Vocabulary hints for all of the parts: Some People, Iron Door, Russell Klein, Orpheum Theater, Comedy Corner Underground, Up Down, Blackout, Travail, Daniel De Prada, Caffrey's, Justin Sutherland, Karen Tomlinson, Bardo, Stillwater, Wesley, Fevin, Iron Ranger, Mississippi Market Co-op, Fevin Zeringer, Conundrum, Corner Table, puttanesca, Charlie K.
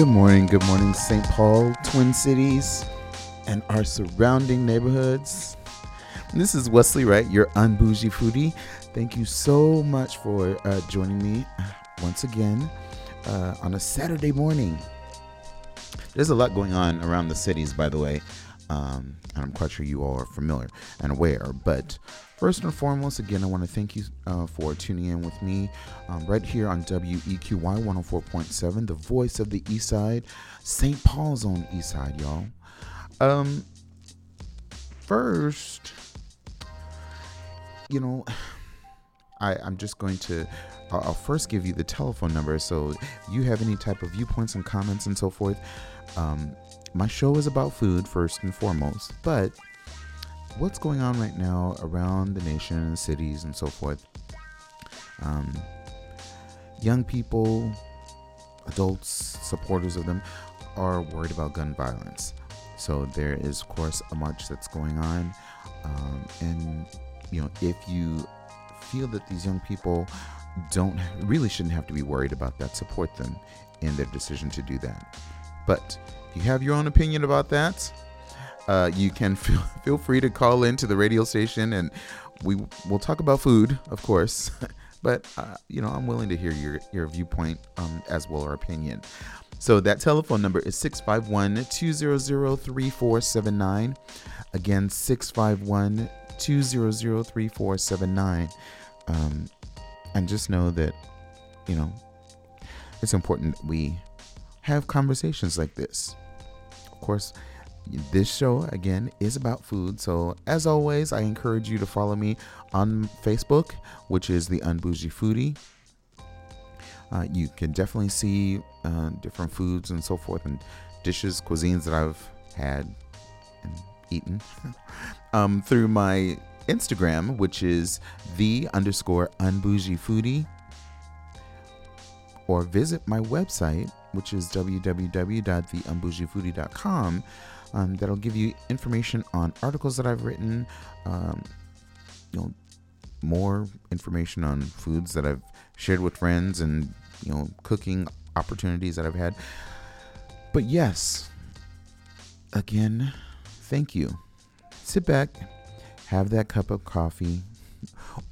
Good morning, St. Paul, Twin Cities, and our surrounding neighborhoods. This is Wesley, right? Your unbougie foodie. Thank you so much for joining me once again on a Saturday morning. There's a lot going on around the cities, by the way, and I'm quite sure you all are familiar and aware, but first and foremost, again, I want to thank you for tuning in with me right here on WEQY 104.7, the voice of the East Side, St. Paul's own East Side, y'all. First, you know, I'm just going to, I'll first give you the telephone number, so if you have any type of viewpoints and comments and so forth. My show is about food first and foremost, but what's going on right now around the nation and cities and so forth. Young people, adults, supporters of them are worried about gun violence. So there is, of course, a march that's going on. And, you know, if you feel that these young people really shouldn't have to be worried about that, support them in their decision to do that. But if you have your own opinion about that, you can feel free to call into the radio station, and we will talk about food, of course. But, you know, I'm willing to hear your viewpoint as well, or opinion. So that telephone number is 651-200-3479. Again, 651-200-3479. And just know that, you know, it's important that we have conversations like this. Of course, this show, again, is about food. So, as always, I encourage you to follow me on Facebook, which is The Unbougie Foodie. You can definitely see different foods and so forth, and dishes, cuisines that I've had and eaten through my Instagram, which is the_unbougie foodie. Or visit my website, which is www.theunbougiefoodie.com. That'll give you information on articles that I've written, you know, more information on foods that I've shared with friends, and, you know, cooking opportunities that I've had. But yes, again, thank you. Sit back, have that cup of coffee,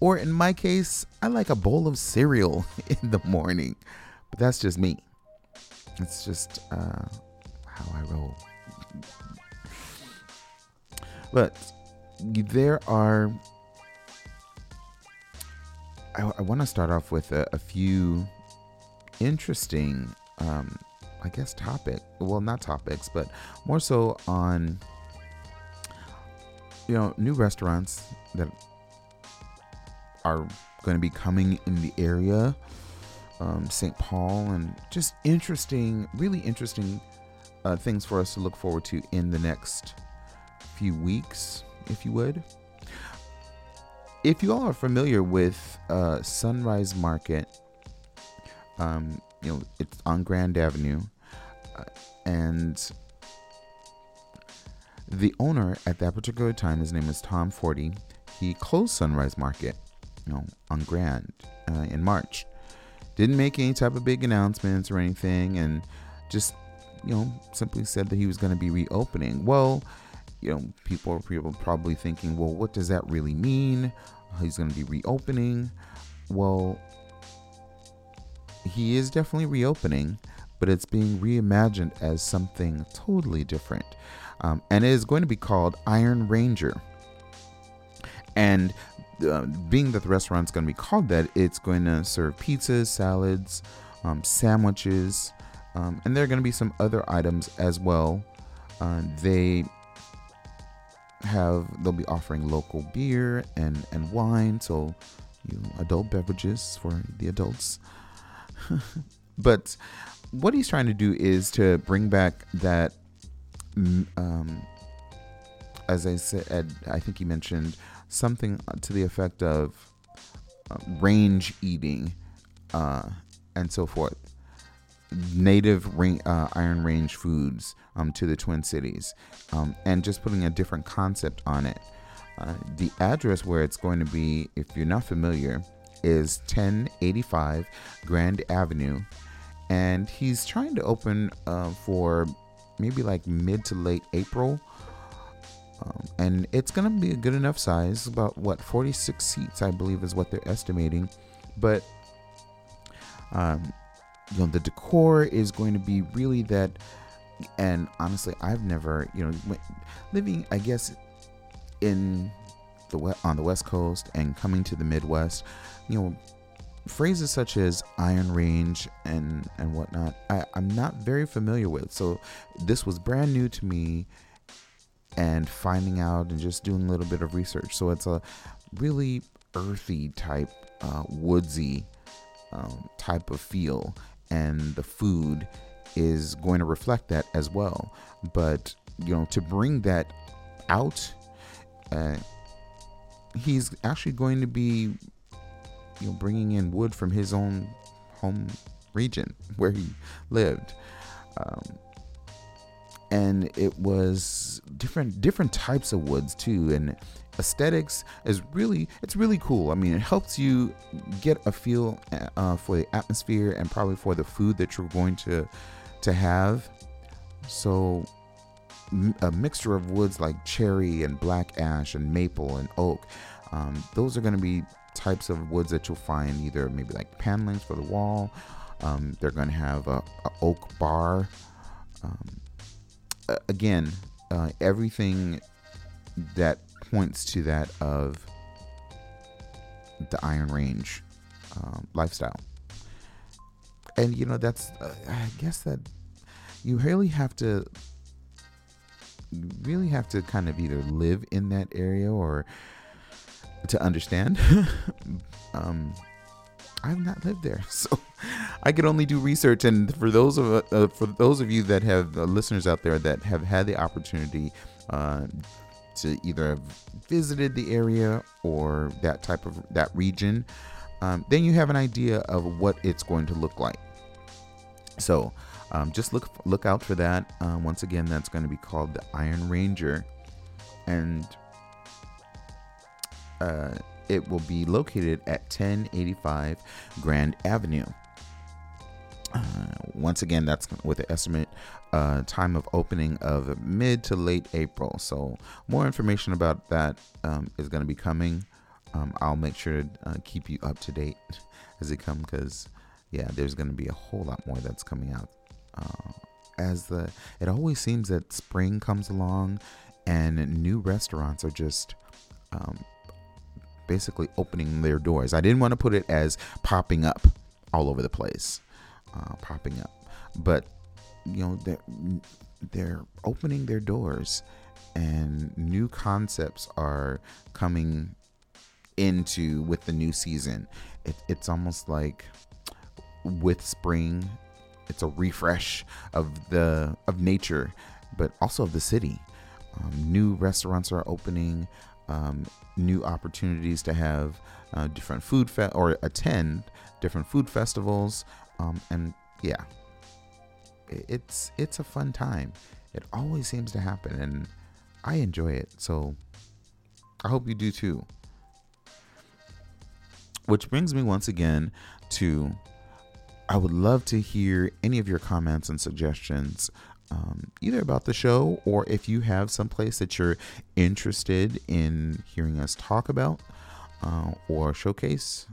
or in my case, I like a bowl of cereal in the morning. But that's just me. It's just how I roll. But there are, I want to start off with a few interesting, I guess, not topics, but more so on, you know, new restaurants that are going to be coming in the area, St. Paul, and just interesting, really interesting things for us to look forward to in the next few weeks, if you would. If you all are familiar with Sunrise Market, you know, it's on Grand Avenue, and the owner at that particular time, his name is Tom Forty. He closed Sunrise Market, you know, on Grand in March. Didn't make any type of big announcements or anything, and just, you know, simply said that he was going to be reopening. Well, you know, people probably thinking, well, what does that really mean? He's going to be reopening. Well, he is definitely reopening, but it's being reimagined as something totally different. And it is going to be called Iron Ranger. And being that the restaurant's going to be called that, it's going to serve pizzas, salads, sandwiches, and there are going to be some other items as well. They'll be offering local beer and wine, so, you know, adult beverages for the adults. But what he's trying to do is to bring back that, as I said, I think he mentioned something to the effect of range eating and so forth, native Iron Range foods to the Twin Cities, and just putting a different concept on it. The address where it's going to be, if you're not familiar, is 1085 Grand Avenue, and he's trying to open for maybe like mid to late April. And it's going to be a good enough size, about what, 46 seats, I believe, is what they're estimating. But, you know, the decor is going to be really that. And honestly, I've never, you know, living, I guess, in the on the West Coast and coming to the Midwest, you know, phrases such as Iron Range and whatnot, I'm not very familiar with. So this was brand new to me, and finding out and just doing a little bit of research. So it's a really earthy type, woodsy type of feel, and the food is going to reflect that as well. But, you know, to bring that out, he's actually going to be, you know, bringing in wood from his own home region where he lived. And it was different types of woods too, and aesthetics is really, it's really cool. I mean, it helps you get a feel for the atmosphere and probably for the food that you're going to have. So a mixture of woods like cherry and black ash and maple and oak, those are going to be types of woods that you'll find either maybe like panelings for the wall. They're going to have a oak bar. Again, everything that points to that of the Iron Range lifestyle. And, you know, that's, I guess that you really have to kind of either live in that area or to understand. I've not lived there, so I could only do research. And for those of you that have listeners out there that have had the opportunity to either have visited the area or that region, then you have an idea of what it's going to look like. So just look out for that. Once again, that's going to be called the Iron Ranger, and it will be located at 1085 Grand Avenue. Once again, that's with the estimate time of opening of mid to late April. So more information about that is going to be coming. I'll make sure to keep you up to date as it comes, because yeah, there's going to be a whole lot more that's coming out. It always seems that spring comes along and new restaurants are just basically opening their doors. I didn't want to put it as popping up all over the place, but you know, they're opening their doors, and new concepts are coming into with the new season. It's almost like with spring, it's a refresh of nature, but also of the city. New restaurants are opening. New opportunities to have different food or attend different food festivals, and yeah, it's a fun time. It always seems to happen, and I enjoy it. So I hope you do too. Which brings me once again to, I would love to hear any of your comments and suggestions. Either about the show, or if you have someplace that you're interested in hearing us talk about, or showcase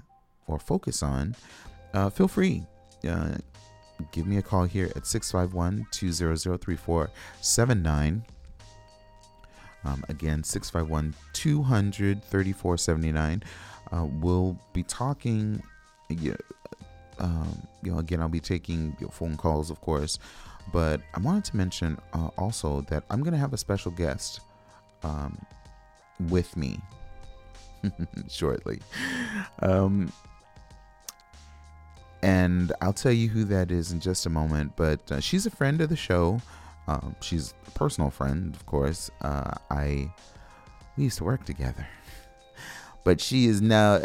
or focus on, feel free. Give me a call here at 651-200-3479. Again, 651-200-3479. We'll be talking, again, I'll be taking your phone calls, of course. But I wanted to mention also that I'm going to have a special guest with me shortly. And I'll tell you who that is in just a moment. But she's a friend of the show. She's a personal friend, of course. We used to work together. But she is now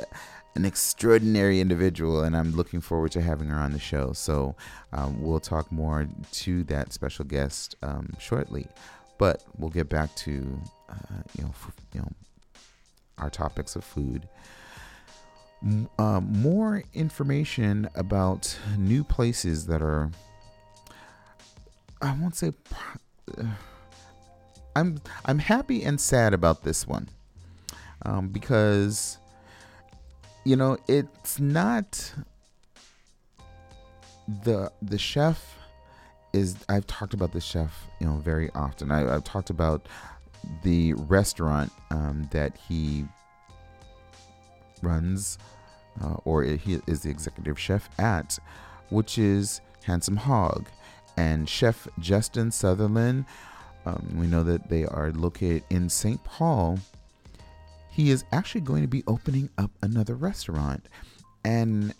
an extraordinary individual, and I'm looking forward to having her on the show. So we'll talk more to that special guest shortly, but we'll get back to our topics of food. more information about new places that are, I won't say, I'm happy and sad about this one, because, you know, it's not the chef is, I've talked about the chef, you know, very often. I've talked about the restaurant that he runs, or he is the executive chef at, which is Handsome Hog, and Chef Justin Sutherland. We know that they are located in St. Paul. He is actually going to be opening up another restaurant, and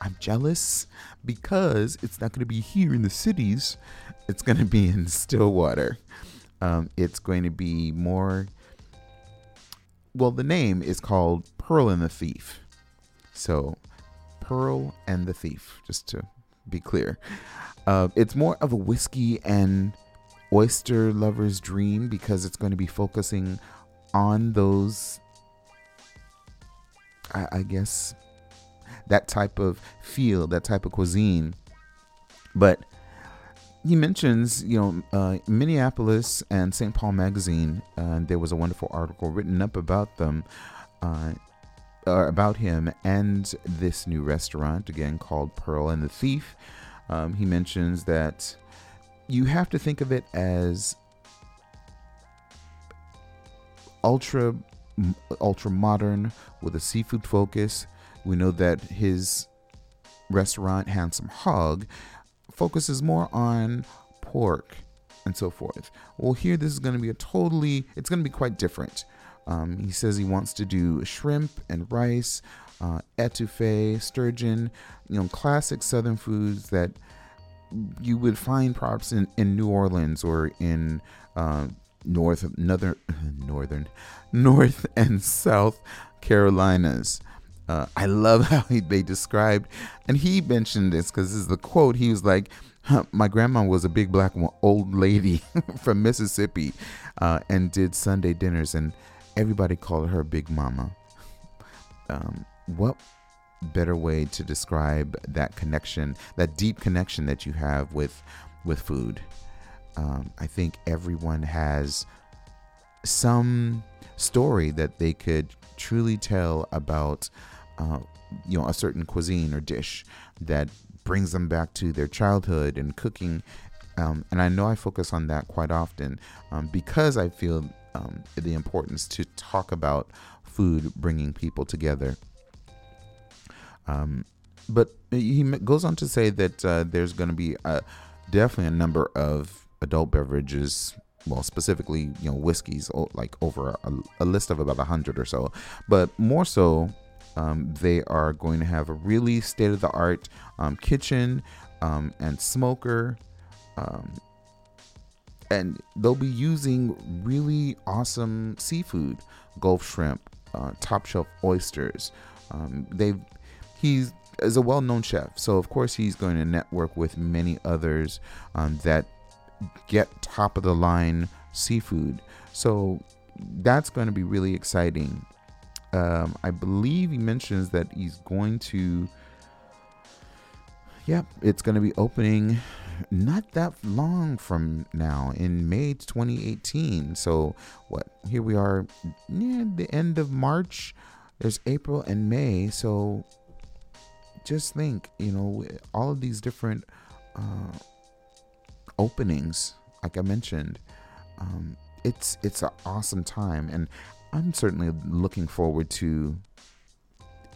I'm jealous because it's not going to be here in the cities. It's going to be in Stillwater. It's going to be more, well, the name is called Pearl and the Thief. So Pearl and the Thief, just to be clear. It's more of a whiskey and oyster lover's dream because it's going to be focusing on those, I guess, that type of feel, that type of cuisine. But he mentions, you know, Minneapolis and St. Paul Magazine. There was a wonderful article written up about them, about him and this new restaurant, again, called Pearl and the Thief. He mentions that you have to think of it as ultra modern with a seafood focus. We know that his restaurant, Handsome Hog, focuses more on pork and so forth. Well, here this is going to be it's going to be quite different. He says he wants to do shrimp and rice, etouffee, sturgeon, you know, classic Southern foods that you would find perhaps in New Orleans or in North and South Carolinas. I love how they described, and he mentioned this because this is the quote. He was like, my grandma was a big black old lady from Mississippi and did Sunday dinners, and everybody called her Big Mama. What better way to describe that connection, that deep connection that you have with food? I think everyone has some story that they could truly tell about you know, a certain cuisine or dish that brings them back to their childhood and cooking. And I know I focus on that quite often because I feel the importance to talk about food bringing people together. But he goes on to say that there's going to be definitely a number of adult beverages, well, specifically, you know, whiskeys, like over a list of about 100 or so, but more so, they are going to have a really state-of-the-art kitchen and smoker, and they'll be using really awesome seafood, Gulf shrimp, top-shelf oysters. He is a well-known chef, so of course he's going to network with many others that get top of the line seafood. So that's going to be really exciting. I believe he mentions that he's going to, it's going to be opening not that long from now in May 2018. So here we are near the end of March. There's April and May. So just think, you know, all of these different, openings, like I mentioned, it's an awesome time, and I'm certainly looking forward to,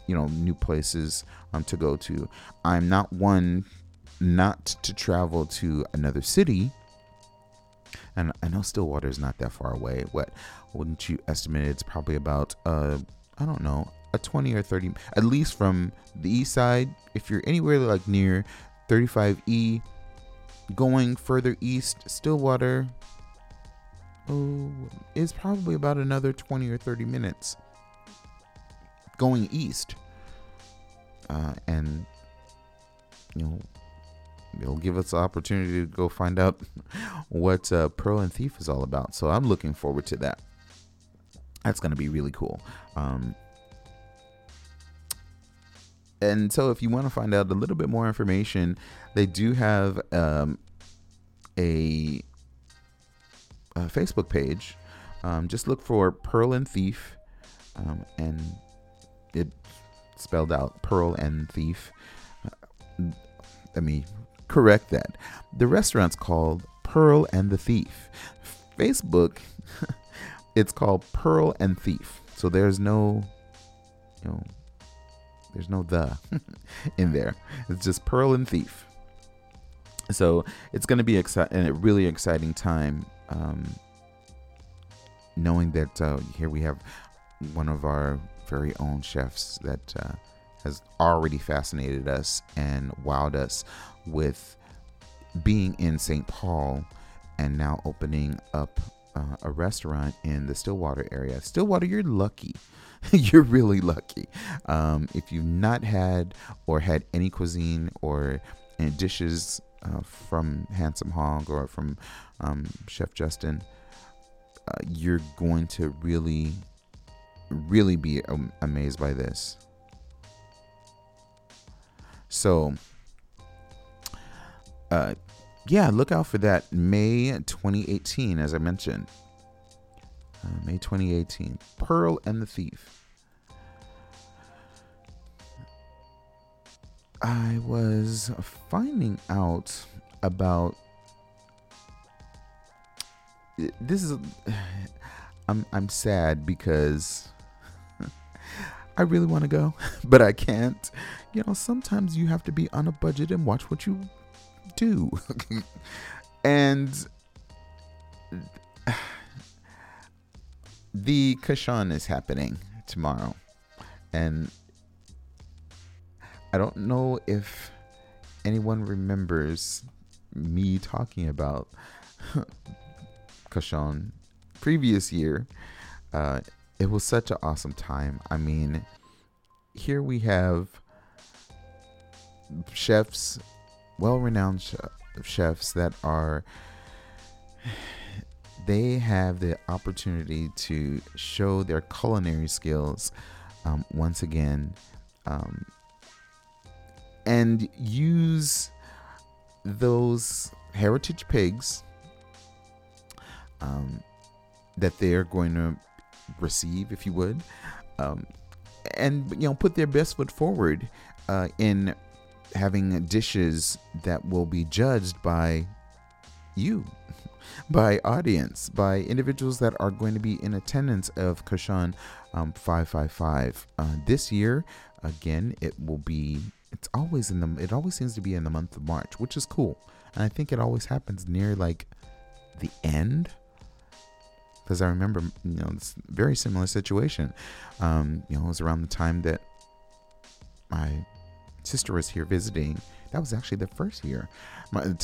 you know, new places to go to. I'm not one not to travel to another city, and I know Stillwater is not that far away. What wouldn't you estimate? It's probably about I don't know, a 20 or 30, at least from the east side. If you're anywhere like near 35E. Going further east, Stillwater is probably about another 20 or 30 minutes going east. And, you know, it'll give us the opportunity to go find out what Pearl and Thief is all about. So I'm looking forward to that. That's going to be really cool. And so if you want to find out a little bit more information, they do have a Facebook page. Just look for Pearl and Thief, and it's spelled out Pearl and Thief. Let me correct that. The restaurant's called Pearl and the Thief. Facebook, it's called Pearl and Thief. So there's no, there's no "the" in there. It's just Pearl and Thief. So it's going to be a really exciting time, knowing that here we have one of our very own chefs that has already fascinated us and wowed us with being in St. Paul and now opening up a restaurant in the Stillwater area. Stillwater, you're lucky. You're really lucky. If you've not had or had any cuisine or dishes from Handsome Hog or from Chef Justin, you're going to really, really be amazed by this. So, look out for that May 2018, as I mentioned. May 2018, Pearl and the Thief. I was finding out about this is. I'm sad because I really want to go, but I can't. Sometimes you have to be on a budget and watch what you do. And the Cochon is happening tomorrow, and I don't know if anyone remembers me talking about Cochon previous year. It was such an awesome time. I mean, here we have chefs, well-renowned chefs that are, they have the opportunity to show their culinary skills once again, and use those heritage pigs that they're going to receive, if you would, and put their best foot forward in having dishes that will be judged by you, by audience, by individuals that are going to be in attendance of Cochon 555 this year. Again, it always seems to be in the month of March, which is cool, and I think it always happens near like the end, because I remember it's a very similar situation. It was around the time that my sister was here visiting. That was actually the first year. My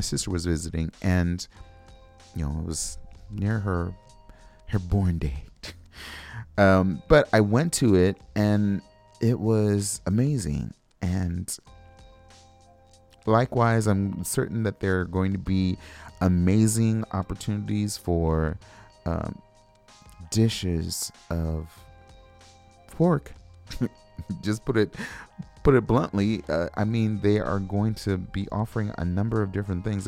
sister was visiting, and it was near her born date. But I went to it, and it was amazing. And likewise, I'm certain that there are going to be amazing opportunities for dishes of pork. Just put it bluntly. They are going to be offering a number of different things.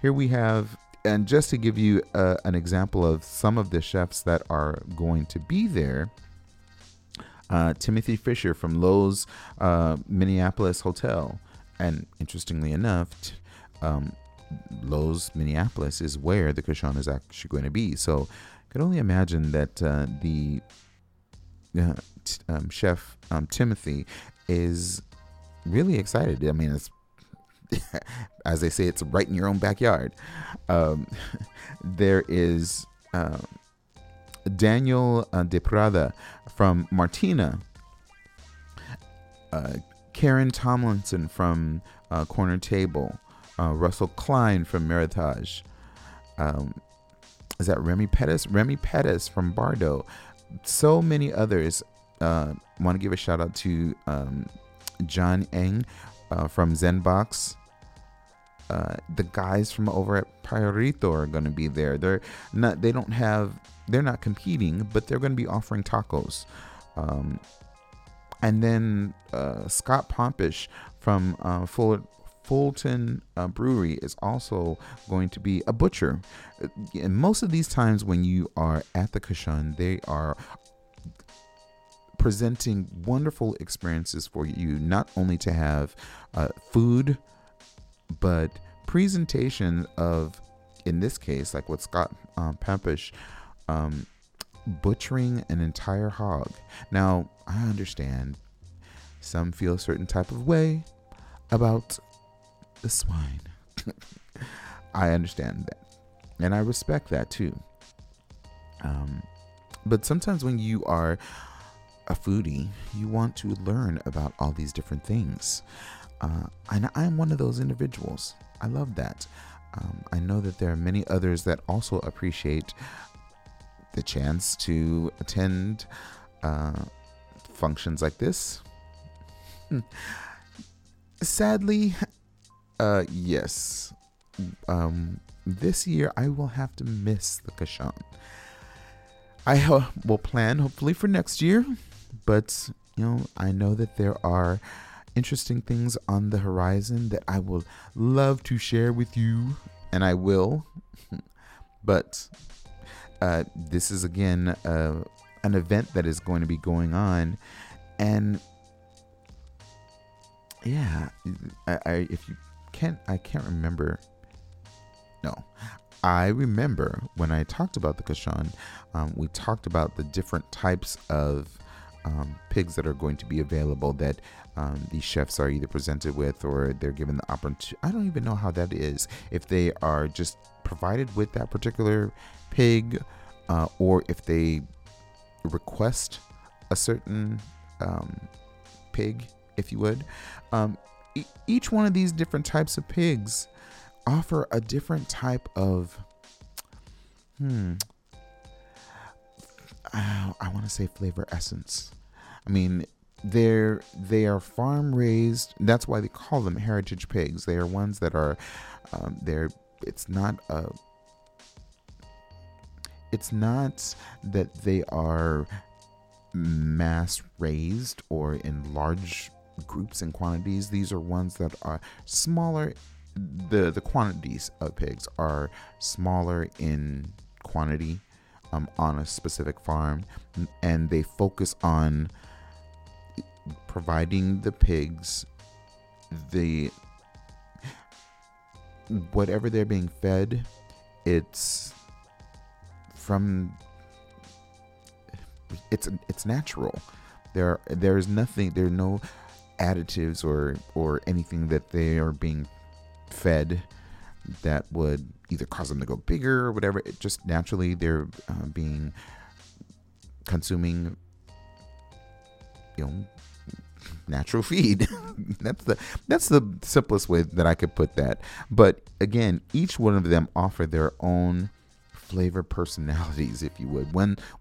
Here we have, and just to give you an example of some of the chefs that are going to be there, Timothy Fisher from Loews Minneapolis Hotel. And interestingly enough, Loews Minneapolis is where the Cochon is actually going to be. So I could only imagine that Chef Timothy is really excited. It's as they say, it's right in your own backyard. There is Daniel De Prada from Martina, Karen Tomlinson from Corner Table, Russell Klein from Meritage. Is that Remy Pettis? Remy Pettis from Bardo. So many others. Want to give a shout out to John Eng from Zenbox. The guys from over at Pajarito are going to be there. They're not competing, but they're going to be offering tacos. And then Scott Pompish from Fulton Brewery is also going to be a butcher. And most of these times when you are at the Cochon, they are presenting wonderful experiences for you, not only to have food, but presentation of, in this case, like with Scott Pompish, butchering an entire hog. Now, I understand some feel a certain type of way about the swine. I understand that, and I respect that too. But sometimes when you are a foodie, you want to learn about all these different things. And I'm one of those individuals. I love that. I know that there are many others that also appreciate the chance to attend functions like this. Sadly, yes, this year I will have to miss the Cochon. I will plan hopefully for next year, but you know, I know that there are interesting things on the horizon that I will love to share with you, and I will. But this is again an event that is going to be going on, and yeah, I can't remember. No, I remember when I talked about the Cochon, we talked about the different types of pigs that are going to be available that these chefs are either presented with or they're given the opportunity. I don't even know how that is. If they are just provided with that particular pig, or if they request a certain pig, if you would. Each one of these different types of pigs offer a different type of I want to say flavor essence. I mean, they are farm raised. That's why they call them heritage pigs. They are ones that are it's not that they are mass raised or in large groups and quantities. These are ones that are smaller. The quantities of pigs are smaller in quantity. On a specific farm, and they focus on providing the pigs the whatever they're being fed. It's natural. There is nothing. There are no additives or anything that they are being fed that would either cause them to go bigger or whatever. It just naturally they're consuming, you know, natural feed. that's the simplest way that I could put that. But again, each one of them offer their own flavor personalities, if you would,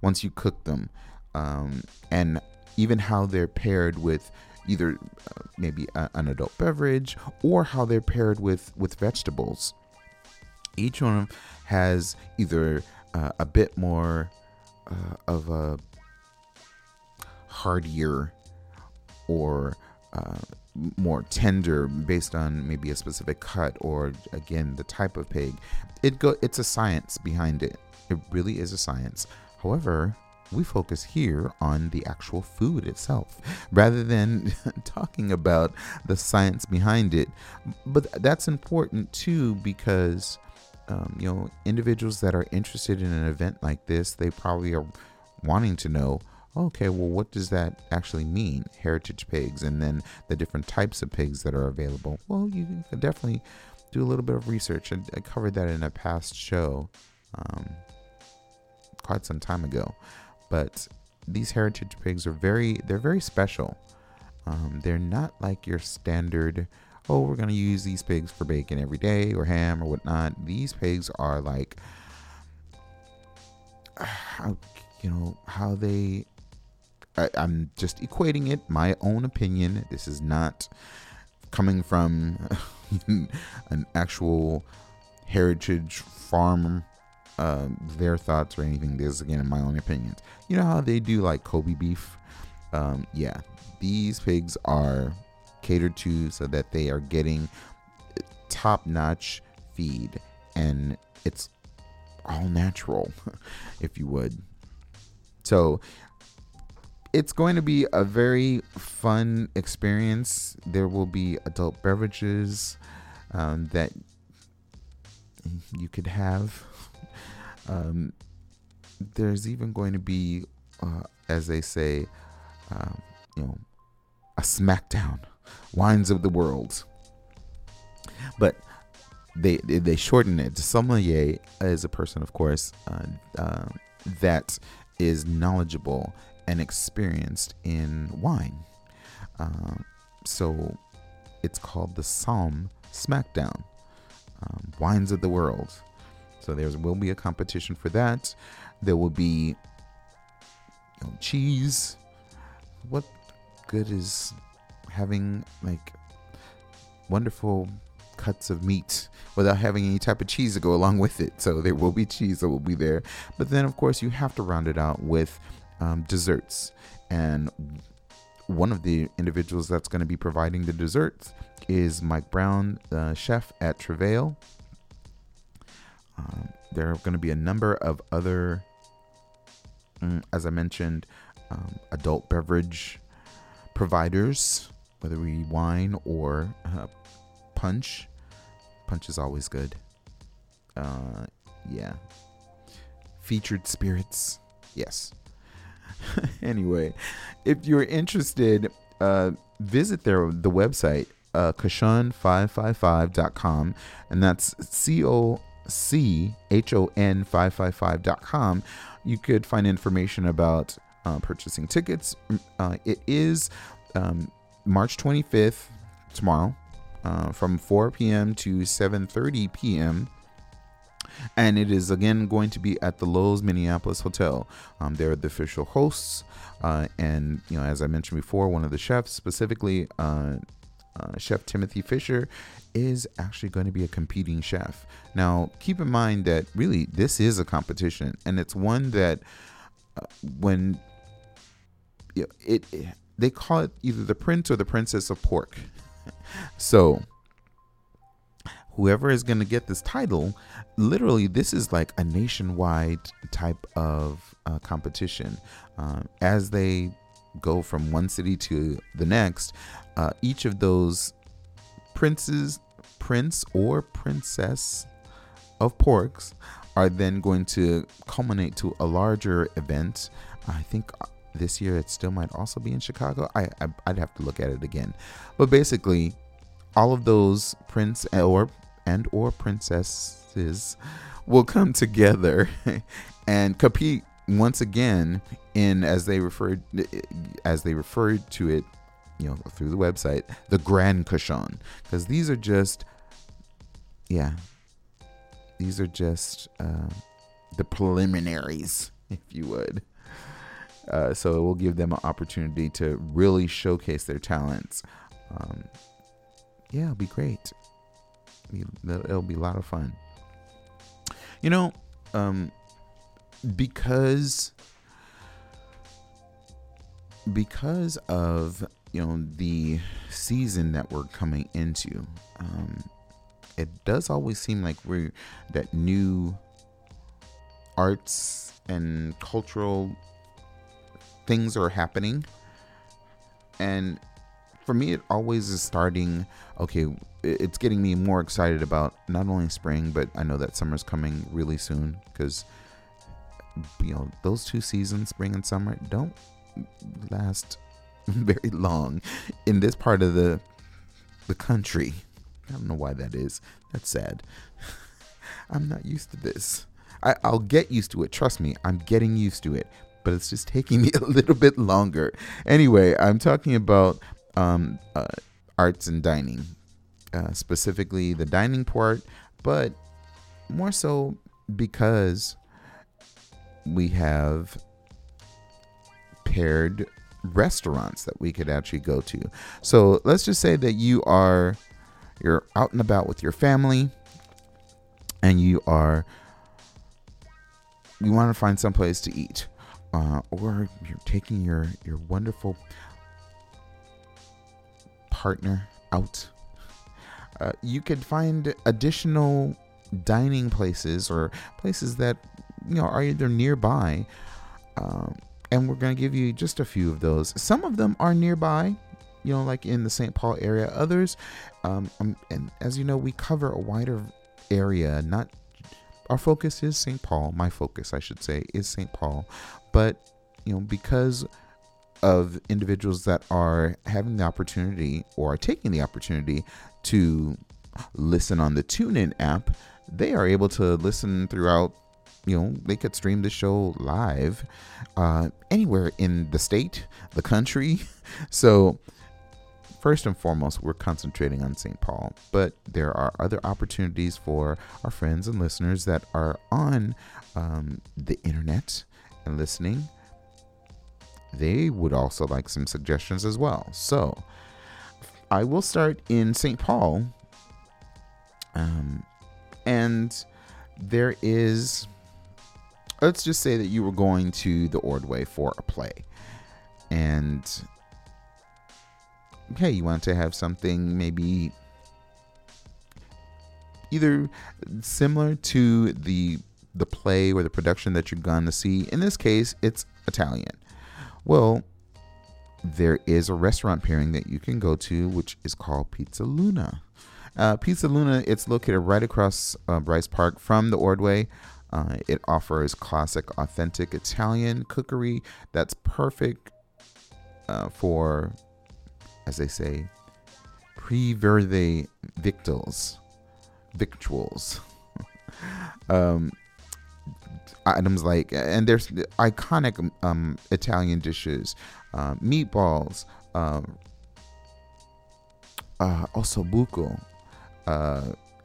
once you cook them, and even how they're paired with either maybe an adult beverage or how they're paired with vegetables. Each one has either a bit more of a heartier or more tender based on maybe a specific cut or, again, the type of pig. It's a science behind it. It really is a science. However, we focus here on the actual food itself rather than talking about the science behind it. But that's important too, because you know, individuals that are interested in an event like this, they probably are wanting to know, okay, well, what does that actually mean? Heritage pigs, and then the different types of pigs that are available. Well, you can definitely do a little bit of research, and I covered that in a past show quite some time ago. But these heritage pigs are very special. They're not like your standard, oh, we're going to use these pigs for bacon every day or ham or whatnot. These pigs are like, I'm just equating it, my own opinion. This is not coming from an actual heritage farm, their thoughts or anything. This is, again, in my own opinions. You know how they do like Kobe beef Yeah, these pigs are catered to so that they are getting top-notch feed, and it's all natural, if you would. So it's going to be a very fun experience. There will be adult beverages that you could have. There's even going to be, as they say, a smackdown, wines of the world. But they shorten it. Sommelier is a person, of course, that is knowledgeable and experienced in wine. So it's called the Somm Smackdown, wines of the world. So there will be a competition for that. There will be cheese. What good is having like wonderful cuts of meat without having any type of cheese to go along with it? So there will be cheese that will be there. But then, of course, you have to round it out with desserts. And one of the individuals that's going to be providing the desserts is Mike Brown, the chef at Travail. There are going to be a number of other, as I mentioned, adult beverage providers, whether it be wine or punch. Punch is always good. Yeah. Featured spirits. Yes. Anyway, if you're interested, visit the website, Cochon555.com, and that's COCHON555.com. You could find information about purchasing tickets. It is March 25th, tomorrow, from 4 p.m. to 7:30 p.m. And it is again going to be at the Loews Minneapolis Hotel. They're the official hosts, and as I mentioned before, one of the chefs, specifically Chef Timothy Fisher, is actually going to be a competing chef. Now, keep in mind that really this is a competition, and it's one that they call it either the prince or the princess of pork. So whoever is going to get this title, literally, this is like a nationwide type of competition. As they go from one city to the next, each of those prince or princess of porks are then going to culminate to a larger event. I think this year it still might also be in Chicago. I'd have to look at it again. But basically, all of those prince or princesses will come together and compete once again in, as they referred to it, through the website, the Grand Cochon, because these are just the preliminaries, if you would. So it will give them an opportunity to really showcase their talents. Yeah, it'll be great. It'll be a lot of fun. Because of the season that we're coming into, it does always seem like that new arts and cultural things are happening, and for me, it always is starting. Okay, it's getting me more excited about not only spring, but I know that summer's coming really soon, because those two seasons, spring and summer, don't last very long in this part of the country. I don't know why that is. That's sad. I'm not used to this. I'll get used to it. Trust me, I'm getting used to it, but it's just taking me a little bit longer. Anyway, I'm talking about arts and dining, specifically the dining part, but more so because we have paired restaurants that we could actually go to. So let's just say that you're out and about with your family, and you want to find some place to eat. or you're taking your wonderful partner out, you could find additional dining places or places that, you know, are either nearby. And we're going to give you just a few of those. Some of them are nearby, you know, like in the St. Paul area. Others, and as you know, we cover a wider area. Not our focus is St. Paul. My focus, I should say, is St. Paul. But, you know, because of individuals that are having the opportunity or are taking the opportunity to listen on the TuneIn app, they are able to listen throughout. You know, they could stream the show live anywhere in the state, the country. So first and foremost, we're concentrating on St. Paul, but there are other opportunities for our friends and listeners that are on the internet and listening. They would also like some suggestions as well. So I will start in St. Paul. And there is... Let's just say that you were going to the Ordway for a play. And, hey, you want to have something maybe either similar to the play or the production that you're going to see. In this case, it's Italian. Well, there is a restaurant pairing that you can go to, which is called Pizza Luna. Pizza Luna, it's located right across Bryce Park from the Ordway. It offers classic, authentic Italian cookery that's perfect for, as they say, pre-verde victuals. Items like, and there's iconic Italian dishes, meatballs, also buco.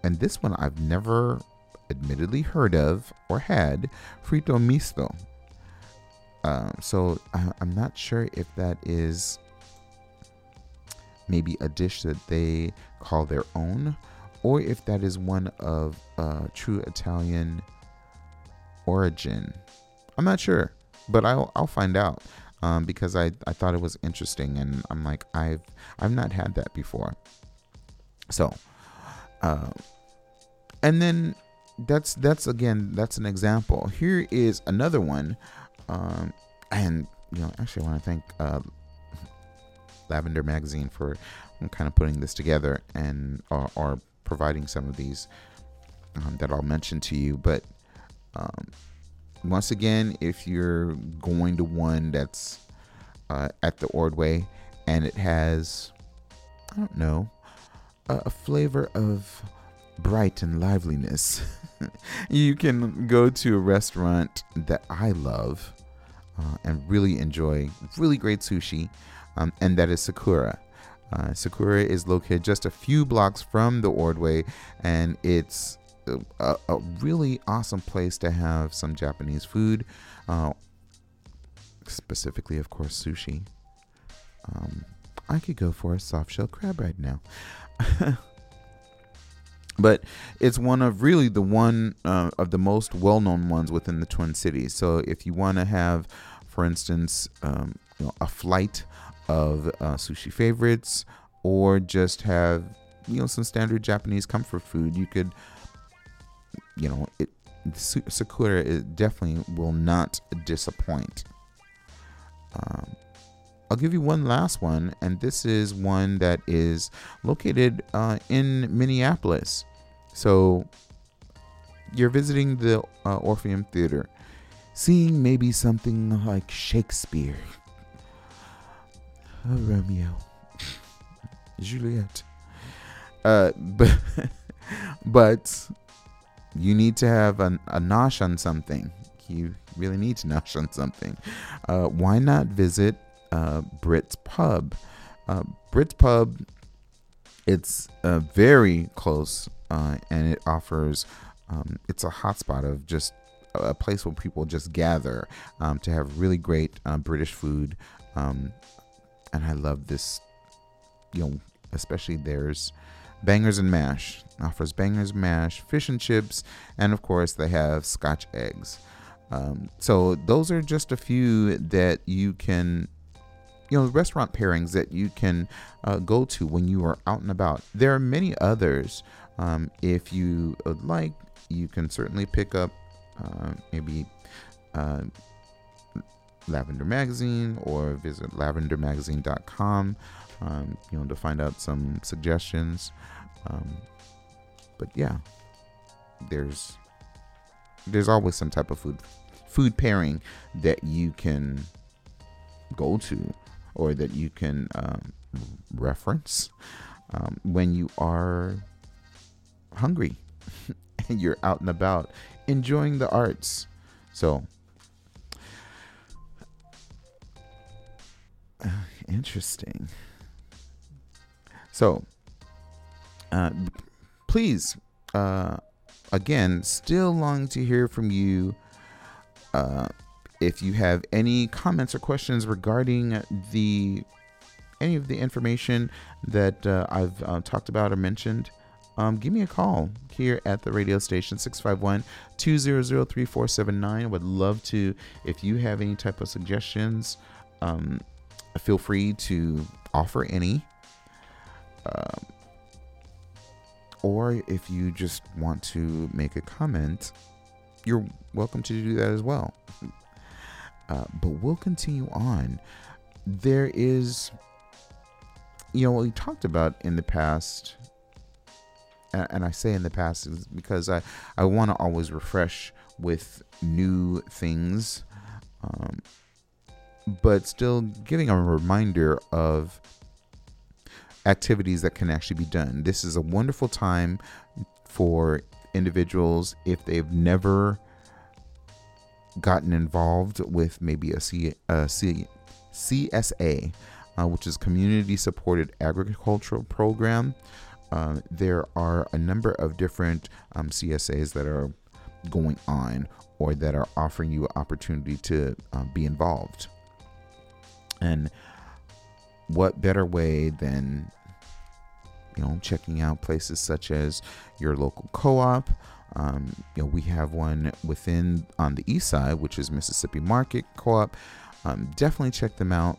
And this one I've never admittedly heard of or had, frito misto. So I'm not sure if that is maybe a dish that they call their own, or if that is one of true Italian origin. I'm not sure, but I'll find out, because I thought it was interesting, and I'm like, I've not had that before. So and then that's an example. Here is another one. And, you know, actually I want to thank Lavender Magazine for kind of putting this together and or providing some of these that I'll mention to you. But once again, if you're going to one that's at the Ordway and it has, I don't know, a flavor of bright and liveliness, you can go to a restaurant that I love and really enjoy, really great sushi, and that is Sakura. Sakura is located just a few blocks from the Ordway, and it's a really awesome place to have some Japanese food, specifically, of course, sushi. I could go for a soft shell crab right now. But it's one of really of the most well-known ones within the Twin Cities. So if you want to have, for instance, a flight of sushi favorites, or just have, you know, some standard Japanese comfort food, you could, you know, Sakura definitely will not disappoint. I'll give you one last one, and this is one that is located in Minneapolis. So you're visiting the Orpheum Theater, seeing maybe something like Shakespeare, Romeo, Juliet. But you need to have a nosh on something. You really need to nosh on something. Why not visit Brit's pub? Brit's pub, it's very close, and it offers, it's a hotspot of just a place where people just gather to have really great British food, and I love this, you know, especially there's bangers and mash, offers bangers, mash, fish and chips, and of course they have Scotch eggs. So those are just a few that you can, restaurant pairings that you can go to when you are out and about. There are many others. If you would like, you can certainly pick up maybe Lavender Magazine, or visit lavendermagazine.com, to find out some suggestions. But yeah, there's always some type of food pairing that you can go to, or that you can reference when you are hungry and you're out and about enjoying the arts. So interesting. So please, again, still long to hear from you. If you have any comments or questions regarding any of the information that I've talked about or mentioned, give me a call here at the radio station, 651-200-3479. I would love to, if you have any type of suggestions, feel free to offer any. Or if you just want to make a comment, you're welcome to do that as well. But we'll continue on. There is, what we talked about in the past, and I say in the past is because I want to always refresh with new things, but still giving a reminder of activities that can actually be done. This is a wonderful time for individuals if they've never gotten involved with maybe a CSA, which is Community Supported Agricultural Program. There are a number of different CSAs that are going on, or that are offering you an opportunity to be involved. And what better way than, checking out places such as your local co-op. We have one on the east side, which is Mississippi Market Co-op. Definitely check them out.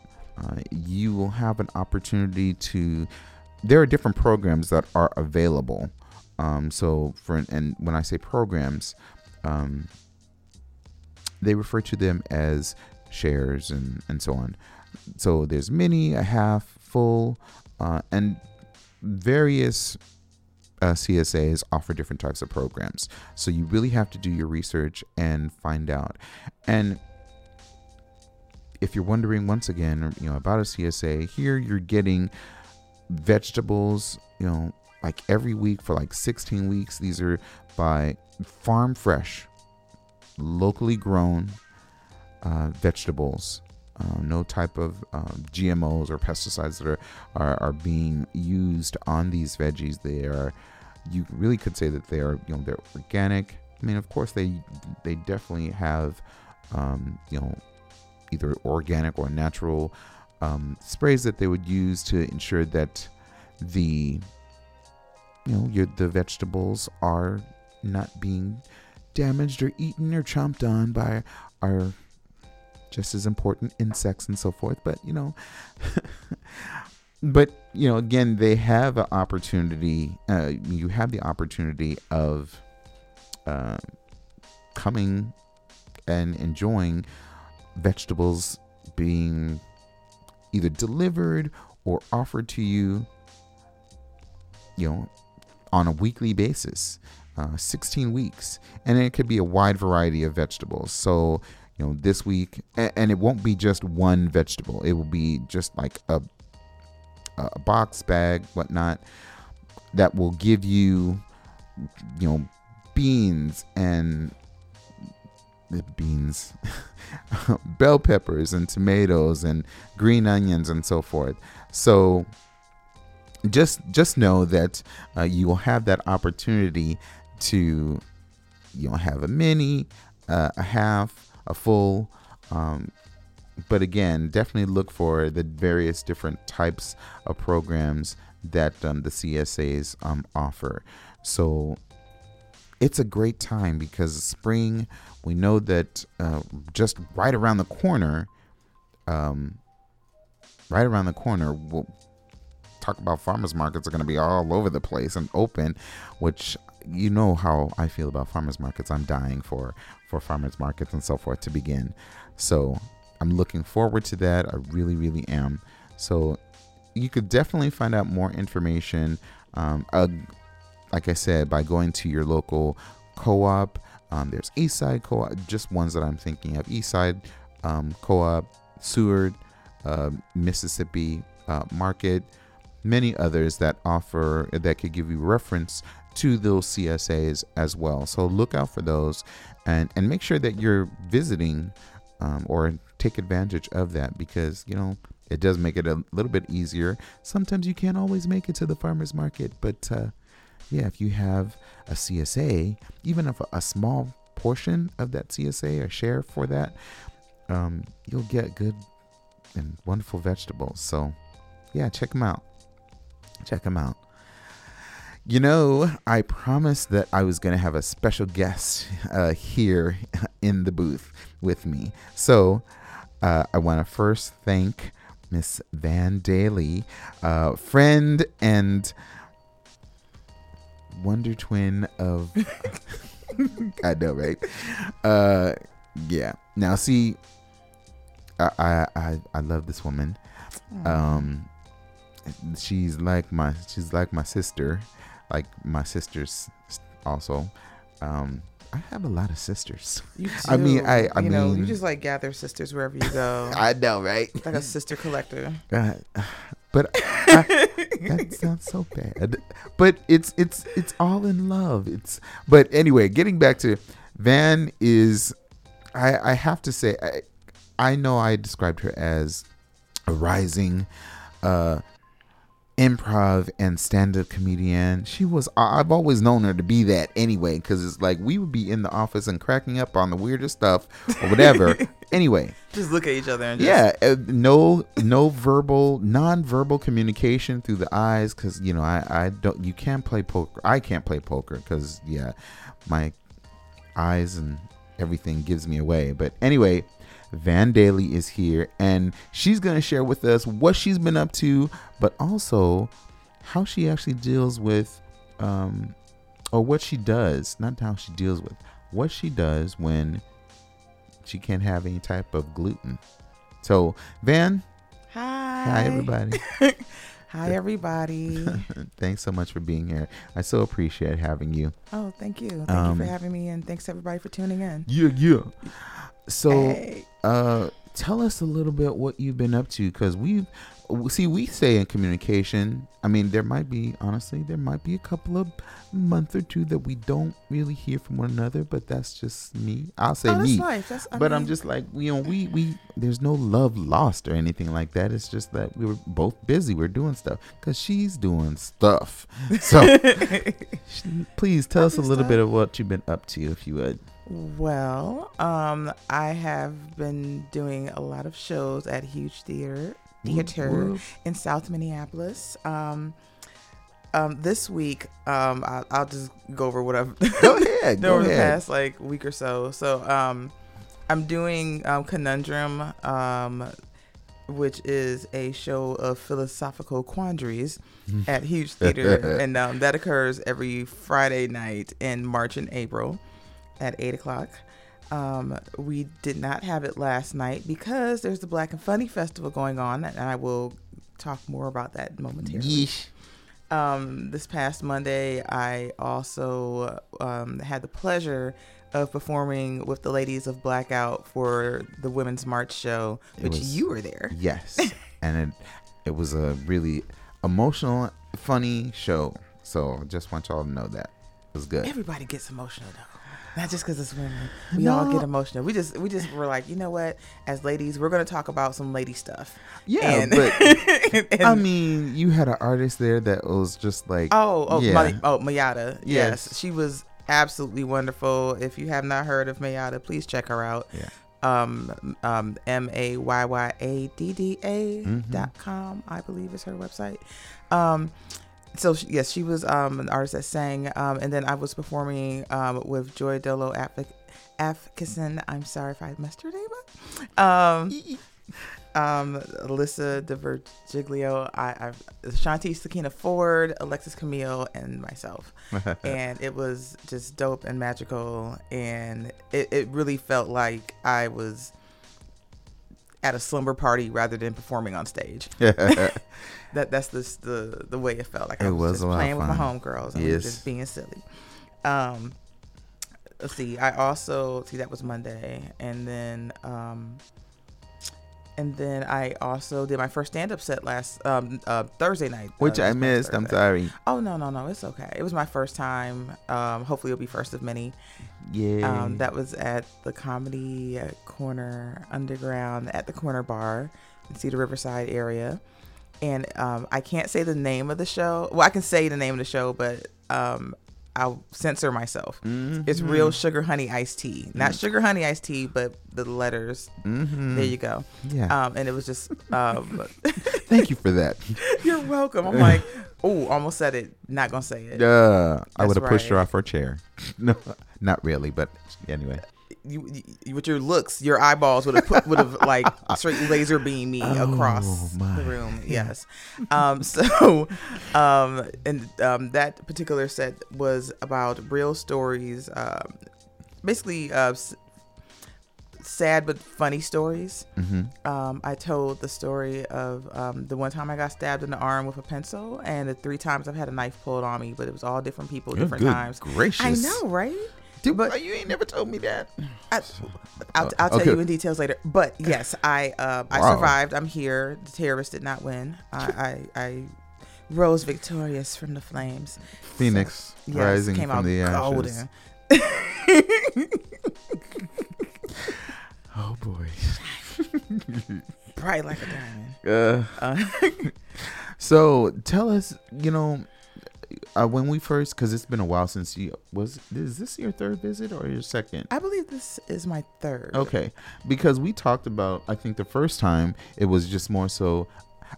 You will have an opportunity to. There are different programs that are available. And when I say programs, they refer to them as shares and so on. So there's mini, a half, full, and various CSAs offer different types of programs. So you really have to do your research and find out. And if you're wondering once again, about a CSA, here you're getting vegetables, like every week for like 16 weeks. These are by farm fresh, locally grown vegetables. No type of GMOs or pesticides that are being used on these veggies. They are, you really could say that they are, they're organic. I mean, of course they definitely have, either organic or natural sprays that they would use to ensure that the vegetables are not being damaged or eaten or chomped on by our just as important insects and so forth. But again, they have an opportunity, you have the opportunity of coming and enjoying vegetables being either delivered or offered to you, on a weekly basis, 16 weeks. And it could be a wide variety of vegetables. So, this week, and it won't be just one vegetable. It will be just like a box, bag, whatnot, that will give you, beans and bell peppers and tomatoes and green onions and so forth. So just know that you will have that opportunity to, have a mini, a half, a full, but again, definitely look for the various different types of programs that the CSAs offer. So it's a great time because spring, we know that just right around the corner, we'll talk about farmers markets are going to be all over the place and open, which you know how I feel about farmers markets. I'm dying for farmers markets and so forth to begin. So I'm looking forward to that. I really, really am. So you could definitely find out more information, like I said, by going to your local co-op. There's Eastside Co-op, just ones that I'm thinking of. Eastside Co-op, Seward, Mississippi Market, many others that offer, that could give you reference to those CSAs as well. So look out for those and make sure that you're visiting or take advantage of that because, you know, it does make it a little bit easier. Sometimes you can't always make it to the farmer's market, but yeah, if you have a CSA, even if a small portion of that CSA or share for that, you'll get good and wonderful vegetables. So yeah, check them out. You know, I promised that I was going to have a special guest here in the booth with me. So I want to first thank Miss Vann Daley, friend and wonder twin of I know, right? Yeah. Now, see, I love this woman. She's like my sister, like my sisters also. I have a lot of sisters. You too. I mean, you just like gather sisters wherever you go. I know, right? Like a sister collector. But that sounds so bad. But it's all in love. But anyway, getting back to Vann is, I have to say, I know I described her as a rising improv and stand-up comedian. She was, I've always known her to be that anyway, because it's like we would be in the office and cracking up on the weirdest stuff or whatever. Anyway, just look at each other and non-verbal communication through the eyes, because you know you can't play poker. I can't play poker because my eyes and everything gives me away. But anyway, Vann Daley is here and she's going to share with us what she's been up to, but also how she actually deals with what she does when she can't have any type of gluten. So Vann, hi everybody. Hi everybody. Thanks so much for being here. I so appreciate having you. Oh, thank you. Thank you for having me, and thanks everybody for tuning in. Yeah. So, hey. Tell us a little bit what you've been up to, because we say in communication, I mean, there might be a couple of month or two that we don't really hear from one another, but that's just me. I'll say that's me. Life. I'm just like, you know, we there's no love lost or anything like that. It's just that we were both busy. We're doing stuff because she's doing stuff. So please tell us a little bit of what you've been up to, if you would. Well, I have been doing a lot of shows at Huge Theater in South Minneapolis. This week, I'll just go over what I've done the past like week or so. So I'm doing Conundrum, which is a show of philosophical quandaries at Huge Theater, and that occurs every Friday night in March and April at 8:00. We did not have it last night because there's the Black and Funny Festival going on, and I will talk more about that momentarily. Yeesh. This past Monday, I also had the pleasure of performing with the ladies of Blackout for the Women's March show, you were there. Yes, and it was a really emotional, funny show. So I just want y'all to know that it was good. Everybody gets emotional though. Not just because it's women. We all get emotional. We just were like, you know what? As ladies, we're going to talk about some lady stuff. Yeah, but I mean, you had an artist there that was just like, Mayada. Yes, she was absolutely wonderful. If you have not heard of Mayada, please check her out. Yeah. MAYYADDA.com, I believe is her website. So yes, she was an artist that sang, and then I was performing with Joy Dolo Afkison. I'm sorry if I messed her name up. Alyssa DiVergiglio, Shanti Sakina Ford, Alexis Camille, and myself. And it was just dope and magical, and it really felt like I was at a slumber party rather than performing on stage. That's just the way it felt. Like I was just playing with my homegirls and just being silly. Let's see. I also see that was Monday, and then I also did my first stand-up set last Thursday night, which I missed. I'm sorry. Oh no, it's okay. It was my first time. Hopefully, it'll be first of many. Yeah. That was at the Comedy Corner Underground at the Corner Bar in Cedar Riverside area, and I can't say the name of the show. Well, I can say the name of the show, but I'll censor myself. Mm-hmm. It's real sugar honey iced tea. Mm-hmm. Not sugar honey iced tea, but the letters. Mm-hmm. There you go. Yeah. And it was just... Thank you for that. You're welcome. I'm like, oh, almost said it. Not going to say it. I would have pushed her off her chair. No, not really, but anyway. You, with your looks, your eyeballs would have like straight laser beamed me across the room. Yes. That particular set was about real stories, basically sad but funny stories. Mm-hmm. I told the story of the one time I got stabbed in the arm with a pencil, and the three times I've had a knife pulled on me, but it was all different people, different times. Gracious. I know, right? But you ain't never told me that. I'll tell you in details later. But yes, I survived. I'm here. The terrorists did not win. I rose victorious from the flames. Phoenix rising from the ashes. Oh boy, bright like a diamond. So tell us, when we first, because it's been a while since is this your third visit or your second? I believe this is my third. Okay, because we talked about, I think the first time it was just more so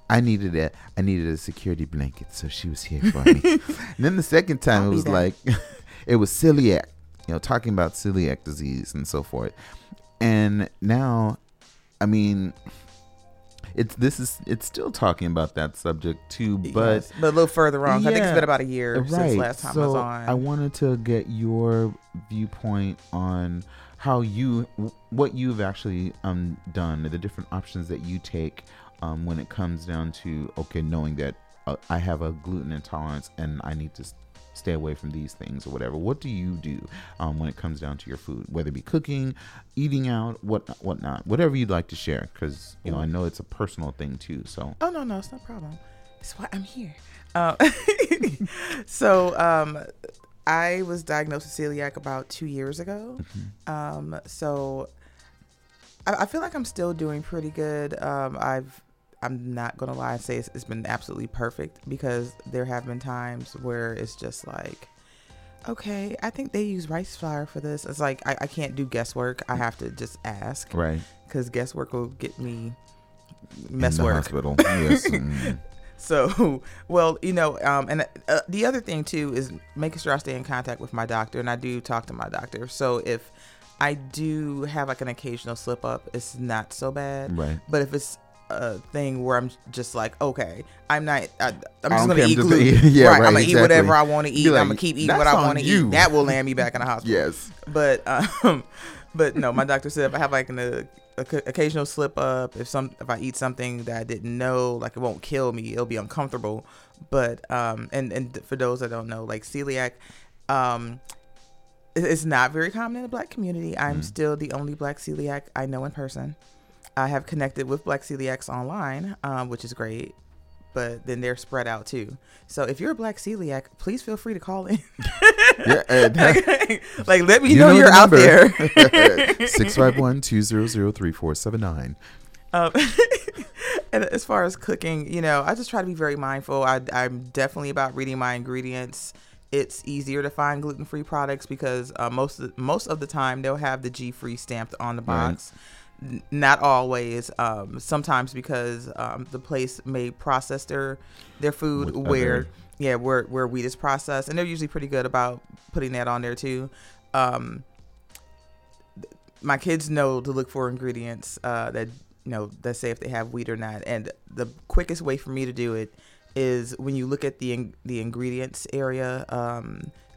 I needed a security blanket, so she was here for me. And then the second time it was like it was celiac, talking about celiac disease and so forth. And now, I mean, it's still talking about that subject too, but yes, but a little further on. Yeah, I think it's been about a year since last time I was on. I wanted to get your viewpoint on how what you've actually done, the different options that you take when it comes down to knowing that I have a gluten intolerance and I need to stay away from these things or whatever. What do you do when it comes down to your food, whether it be cooking, eating out, whatnot, whatever you'd like to share, because I know it's a personal thing too. So no, it's no problem. It's why I'm here. I was diagnosed with celiac about 2 years ago. Mm-hmm. So I feel like I'm still doing pretty good. I'm not going to lie and say it's been absolutely perfect, because there have been times where it's just like, okay, I think they use rice flour for this. It's like, I can't do guesswork. I have to just ask. Right. Because guesswork will get me messwork. In the hospital. Yes. Mm-hmm. So, and the other thing too is making sure I stay in contact with my doctor, and I do talk to my doctor. So if I do have like an occasional slip up, it's not so bad. Right. But if it's a thing where I'm just like, okay, I'm just gonna eat gluten. I'm gonna eat whatever I want to eat. I'm gonna keep eating what I want to eat. That will land me back in the hospital. Yes, but no, my doctor said if I have like an occasional slip up, if I eat something that I didn't know, like it won't kill me. It'll be uncomfortable, but and for those that don't know, like celiac, it's not very common in the Black community. I'm still the only Black celiac I know in person. I have connected with Black celiacs online, which is great, but then they're spread out too. So if you're a Black celiac, please feel free to call in. Like, let me know you're out there. 651-200-3479. And as far as cooking, I just try to be very mindful. I'm definitely about reading my ingredients. It's easier to find gluten-free products because most of the time they'll have the G-free stamped on the box. Right. Not always. Sometimes because the place may process their food where wheat is processed, and they're usually pretty good about putting that on there too. My kids know to look for ingredients that say if they have wheat or not, and the quickest way for me to do it is when you look at the ingredients area.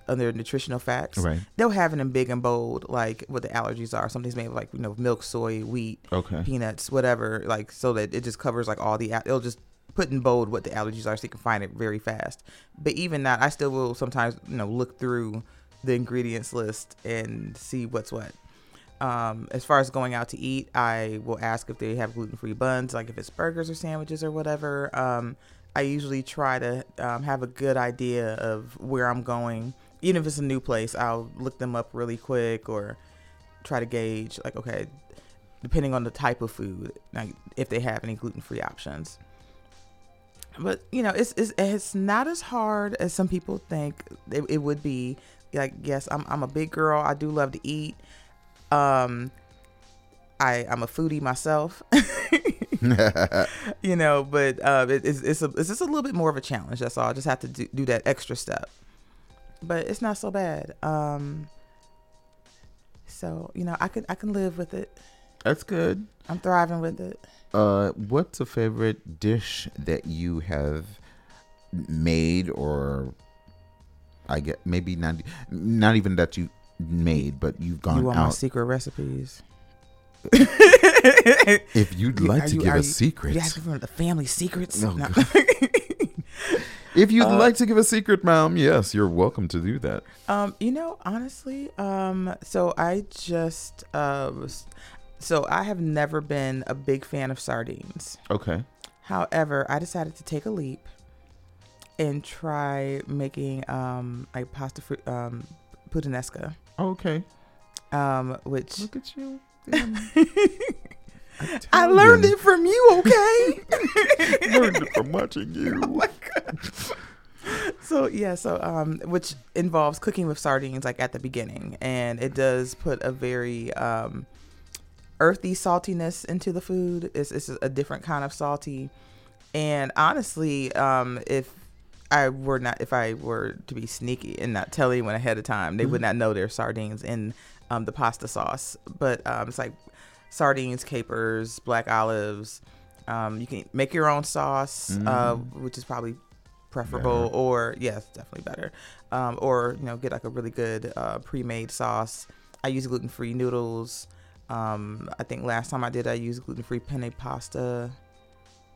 Under nutritional facts, right, they'll have it in big and bold, like what the allergies are. Something's made of, like, milk, soy, wheat, peanuts, whatever, like, so that it just covers like all the. It'll just put in bold what the allergies are, so you can find it very fast. But even that, I still will sometimes look through the ingredients list and see what's what. As far as going out to eat, I will ask if they have gluten-free buns, like if it's burgers or sandwiches or whatever. I usually try to have a good idea of where I'm going. Even if it's a new place, I'll look them up really quick or try to gauge, like, okay, depending on the type of food, like if they have any gluten-free options. But, it's not as hard as some people think it would be. Like, yes, I'm a big girl. I do love to eat. I'm a foodie myself. But it's just a little bit more of a challenge. That's all. I just have to do that extra step. But it's not so bad. I can live with it. That's good. I'm thriving with it. What's a favorite dish that you have made, or I guess maybe not even that you made, but you've gone out? You want my secret recipes? If you'd like to give us secrets. You asking for the family secrets? Oh, no. If you'd like to give a secret, Mom, yes, you're welcome to do that. Honestly, I have never been a big fan of sardines. Okay. However, I decided to take a leap and try making like pasta puttanesca. Okay. Which look at you. I learned it from you, okay? Learned it from watching you. Oh my God. So which involves cooking with sardines, like at the beginning, and it does put a very earthy saltiness into the food. It's a different kind of salty, and honestly, if I were to be sneaky and not tell anyone ahead of time, they would not know there's sardines in the pasta sauce. But it's like sardines, capers, black olives. You can make your own sauce, which is probably preferable, or yes, definitely better. Or get like a really good pre-made sauce. I use gluten-free noodles. I think last time I used gluten-free penne pasta.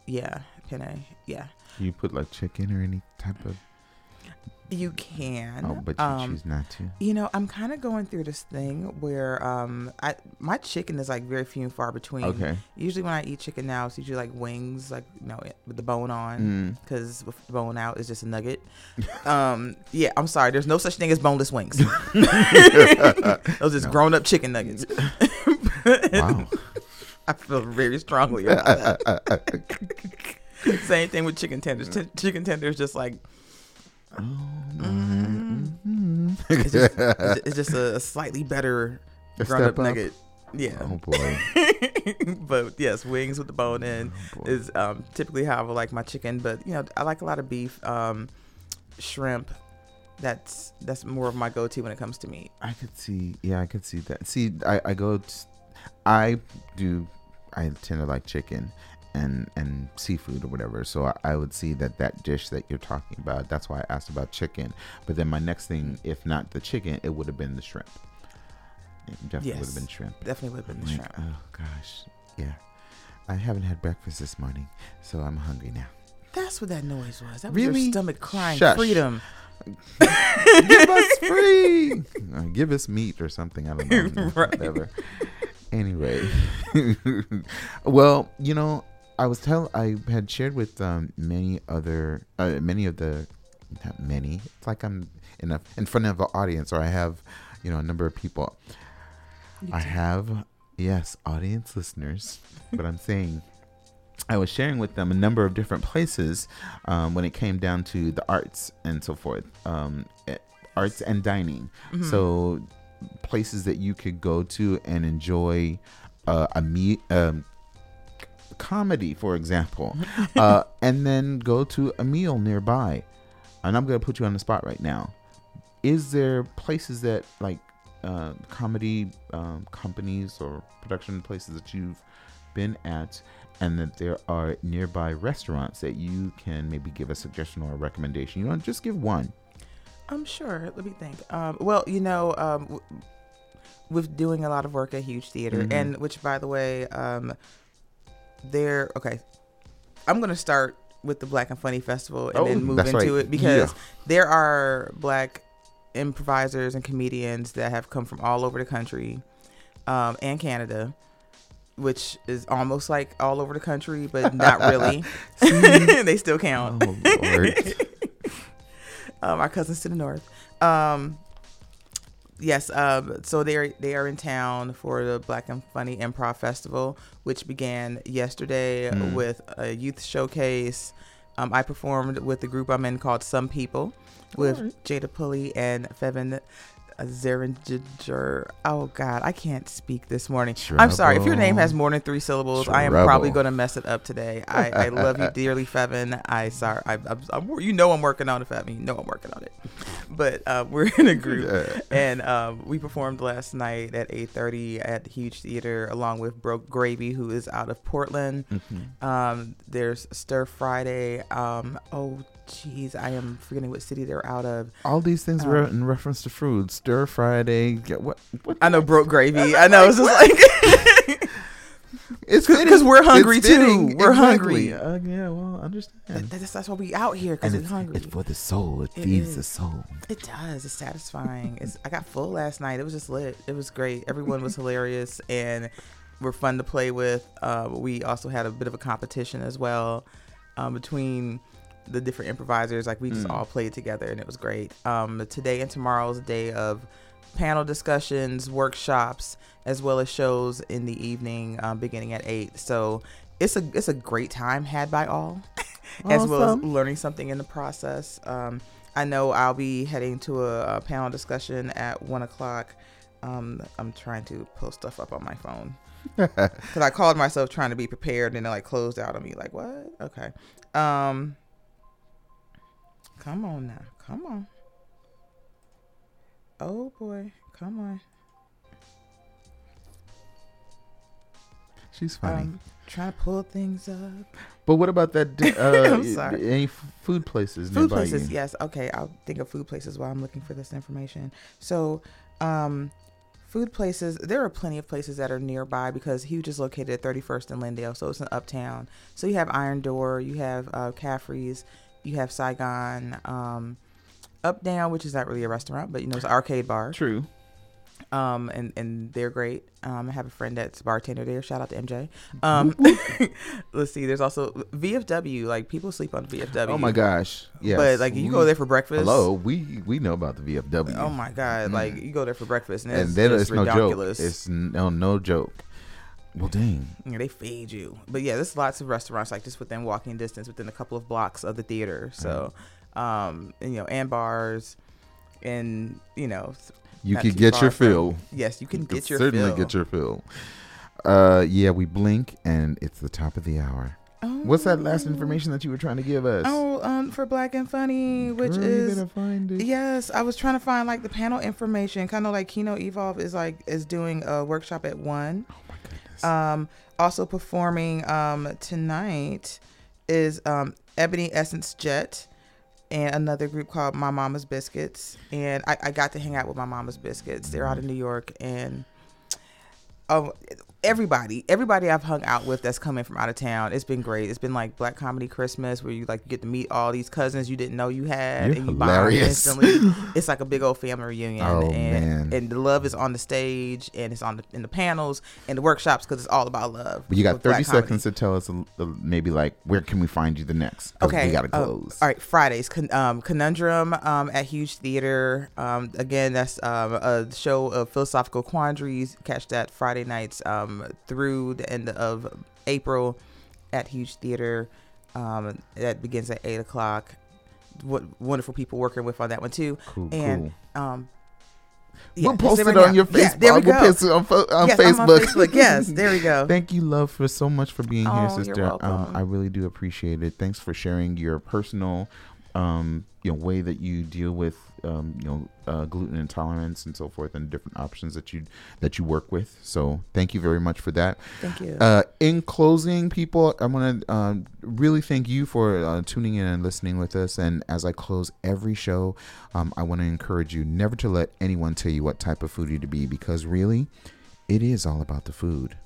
Yeah, penne. Yeah. You put like chicken or any type of. You can. Oh, but you choose not to. I'm kind of going through this thing where my chicken is like very few and far between. Okay. Usually when I eat chicken now, it's usually like wings, like with the bone on, because with the bone out is just a nugget. Yeah, I'm sorry. There's no such thing as boneless wings. Those just grown up chicken nuggets. Wow. I feel very strongly about that. Same thing with chicken tenders. Chicken tenders just like. Oh, it's just a slightly better ground-up nugget. Yeah. Oh boy. But yes, wings with the bone in is typically how I would like my chicken. But I like a lot of beef, shrimp. That's more of my go-to when it comes to meat. I could see that. See, I tend to like chicken. And seafood or whatever. So I would see that dish that you're talking about. That's why I asked about chicken. But then my next thing, if not the chicken, it would have been the shrimp. It definitely would have been shrimp. Definitely would have been the shrimp. Oh gosh, yeah. I haven't had breakfast this morning, so I'm hungry now. That's what that noise was. That was really? Your stomach crying. Shush. Freedom. Give us free. Give us meat or something. I don't know. Right. Whatever. Anyway, well, I had shared with it's like I'm in front of an audience, or I have, a number of people. I have, yes, audience listeners, but I'm saying I was sharing with them a number of different places when it came down to the arts and so forth, arts and dining. Mm-hmm. So places that you could go to and enjoy comedy, for example, and then go to a meal nearby. And I'm going to put you on the spot right now. Is there places that, like, comedy companies or production places that you've been at, and that there are nearby restaurants that you can maybe give a suggestion or a recommendation? You know, just give one. I'm sure. Let me think. Well, you know, with doing a lot of work at Huge Theater, mm-hmm. and which, by the way, okay, I'm going to start with the Black and Funny Festival and then move into it, because there are Black improvisers and comedians that have come from all over the country and Canada, which is almost like all over the country, but not really. They still count. Oh, Lord. Our cousins to the north. Yes. So they are in town for the Black and Funny Improv Festival, which began yesterday with a youth showcase. I performed with the group I'm in called Some People, with Jada Pulley and Fevin. Zeringer. Oh God, I can't speak this morning. Trouble. I'm sorry. If your name has more than three syllables, Trouble. I am probably going to mess it up today. I love you dearly, Fevin. I'm you know I'm working on it, Fevin. You know I'm working on it. But we're in a group, and we performed last night at 8:30 at the Huge Theater, along with Broke Gravy, who is out of Portland. Mm-hmm. There's Stir Friday. Jeez, I am forgetting what city they're out of. All these things were in reference to food. Stir Friday. What I know, Broke Gravy. I know. It's just like it's because we're hungry too. We're hungry. Yeah, well, understand. That's why we out here, because we're hungry. It's for the soul. It feeds the soul. It does. It's satisfying. I got full last night. It was just lit. It was great. Everyone was hilarious and were fun to play with. We also had a bit of a competition as well between the different improvisers. Like, we just all played together, and it was great. Today and tomorrow's day of panel discussions, workshops, as well as shows in the evening, beginning at 8. So it's a great time had by all. Awesome. As well as learning something in the process. I know I'll be heading to a panel discussion at 1:00. I'm trying to pull stuff up on my phone, because I called myself trying to be prepared, and it like closed out on me. Like, what? Okay. Come on now. Come on. Oh, boy. Come on. She's funny. Try to pull things up. But what about that? I'm sorry. Any food places? Food places, yes. Okay, I'll think of food places while I'm looking for this information. So, food places, there are plenty of places that are nearby, because Huge is located at 31st and Lindale, so it's an uptown. So you have Iron Door, you have Caffrey's, you have Saigon, Up Down, which is not really a restaurant, but, you know, it's an arcade bar. True. And they're great. I have a friend that's a bartender there. Shout out to MJ. Let's see. There's also VFW. Like, people sleep on VFW. Oh my gosh. Yes. But like, you go there for breakfast. Hello. We know about the VFW. Oh my God. Like, you go there for breakfast, and then it's ridiculous. No joke. It's no joke. Well, dang. Yeah, they feed you. But yeah, there's lots of restaurants like just within walking distance, within a couple of blocks of the theater. So, and, you know, and bars, and, you know, you could get your fill. Yes, you can get your fill. Certainly get your fill. Yeah, we blink and it's the top of the hour. Oh. What's that last information that you were trying to give us? Oh, for Black and Funny, which is, find it. Yes, I was trying to find like the panel information. Kind of like Kino Evolve is doing a workshop at 1:00. Oh my goodness. Also performing tonight is Ebony Essence Jet and another group called My Mama's Biscuits. And I got to hang out with My Mama's Biscuits. They're out of New York, and everybody I've hung out with that's coming from out of town, it's been great. It's been like Black Comedy Christmas, where you like get to meet all these cousins you didn't know you had. You're and you hilarious. Bond instantly. It's like a big old family reunion. Oh, and man. And the love is on the stage, and it's on in the panels and the workshops, because it's all about love. But you got 30 seconds to tell us maybe like where can we find you the next? Okay, we gotta close. All right, Fridays Conundrum at Huge Theater. Again, that's a show of philosophical quandaries. Catch that Friday nights through the end of April at Huge Theater. That begins at 8:00. What wonderful people working with on that one too. Cool, and cool. Yeah, we'll post it on your Facebook. Yeah, there we go. We'll post it on yes, Facebook. I'm on Facebook. Yes, there we go. Thank you, love, for so much for being here, sister. You're welcome. I really do appreciate it. Thanks for sharing your personal, way that you deal with, gluten intolerance and so forth, and different options that you work with. So thank you very much for that. Thank you. In closing, people, I want to really thank you for tuning in and listening with us. And as I close every show, I want to encourage you never to let anyone tell you what type of foodie to be, because really, it is all about the food.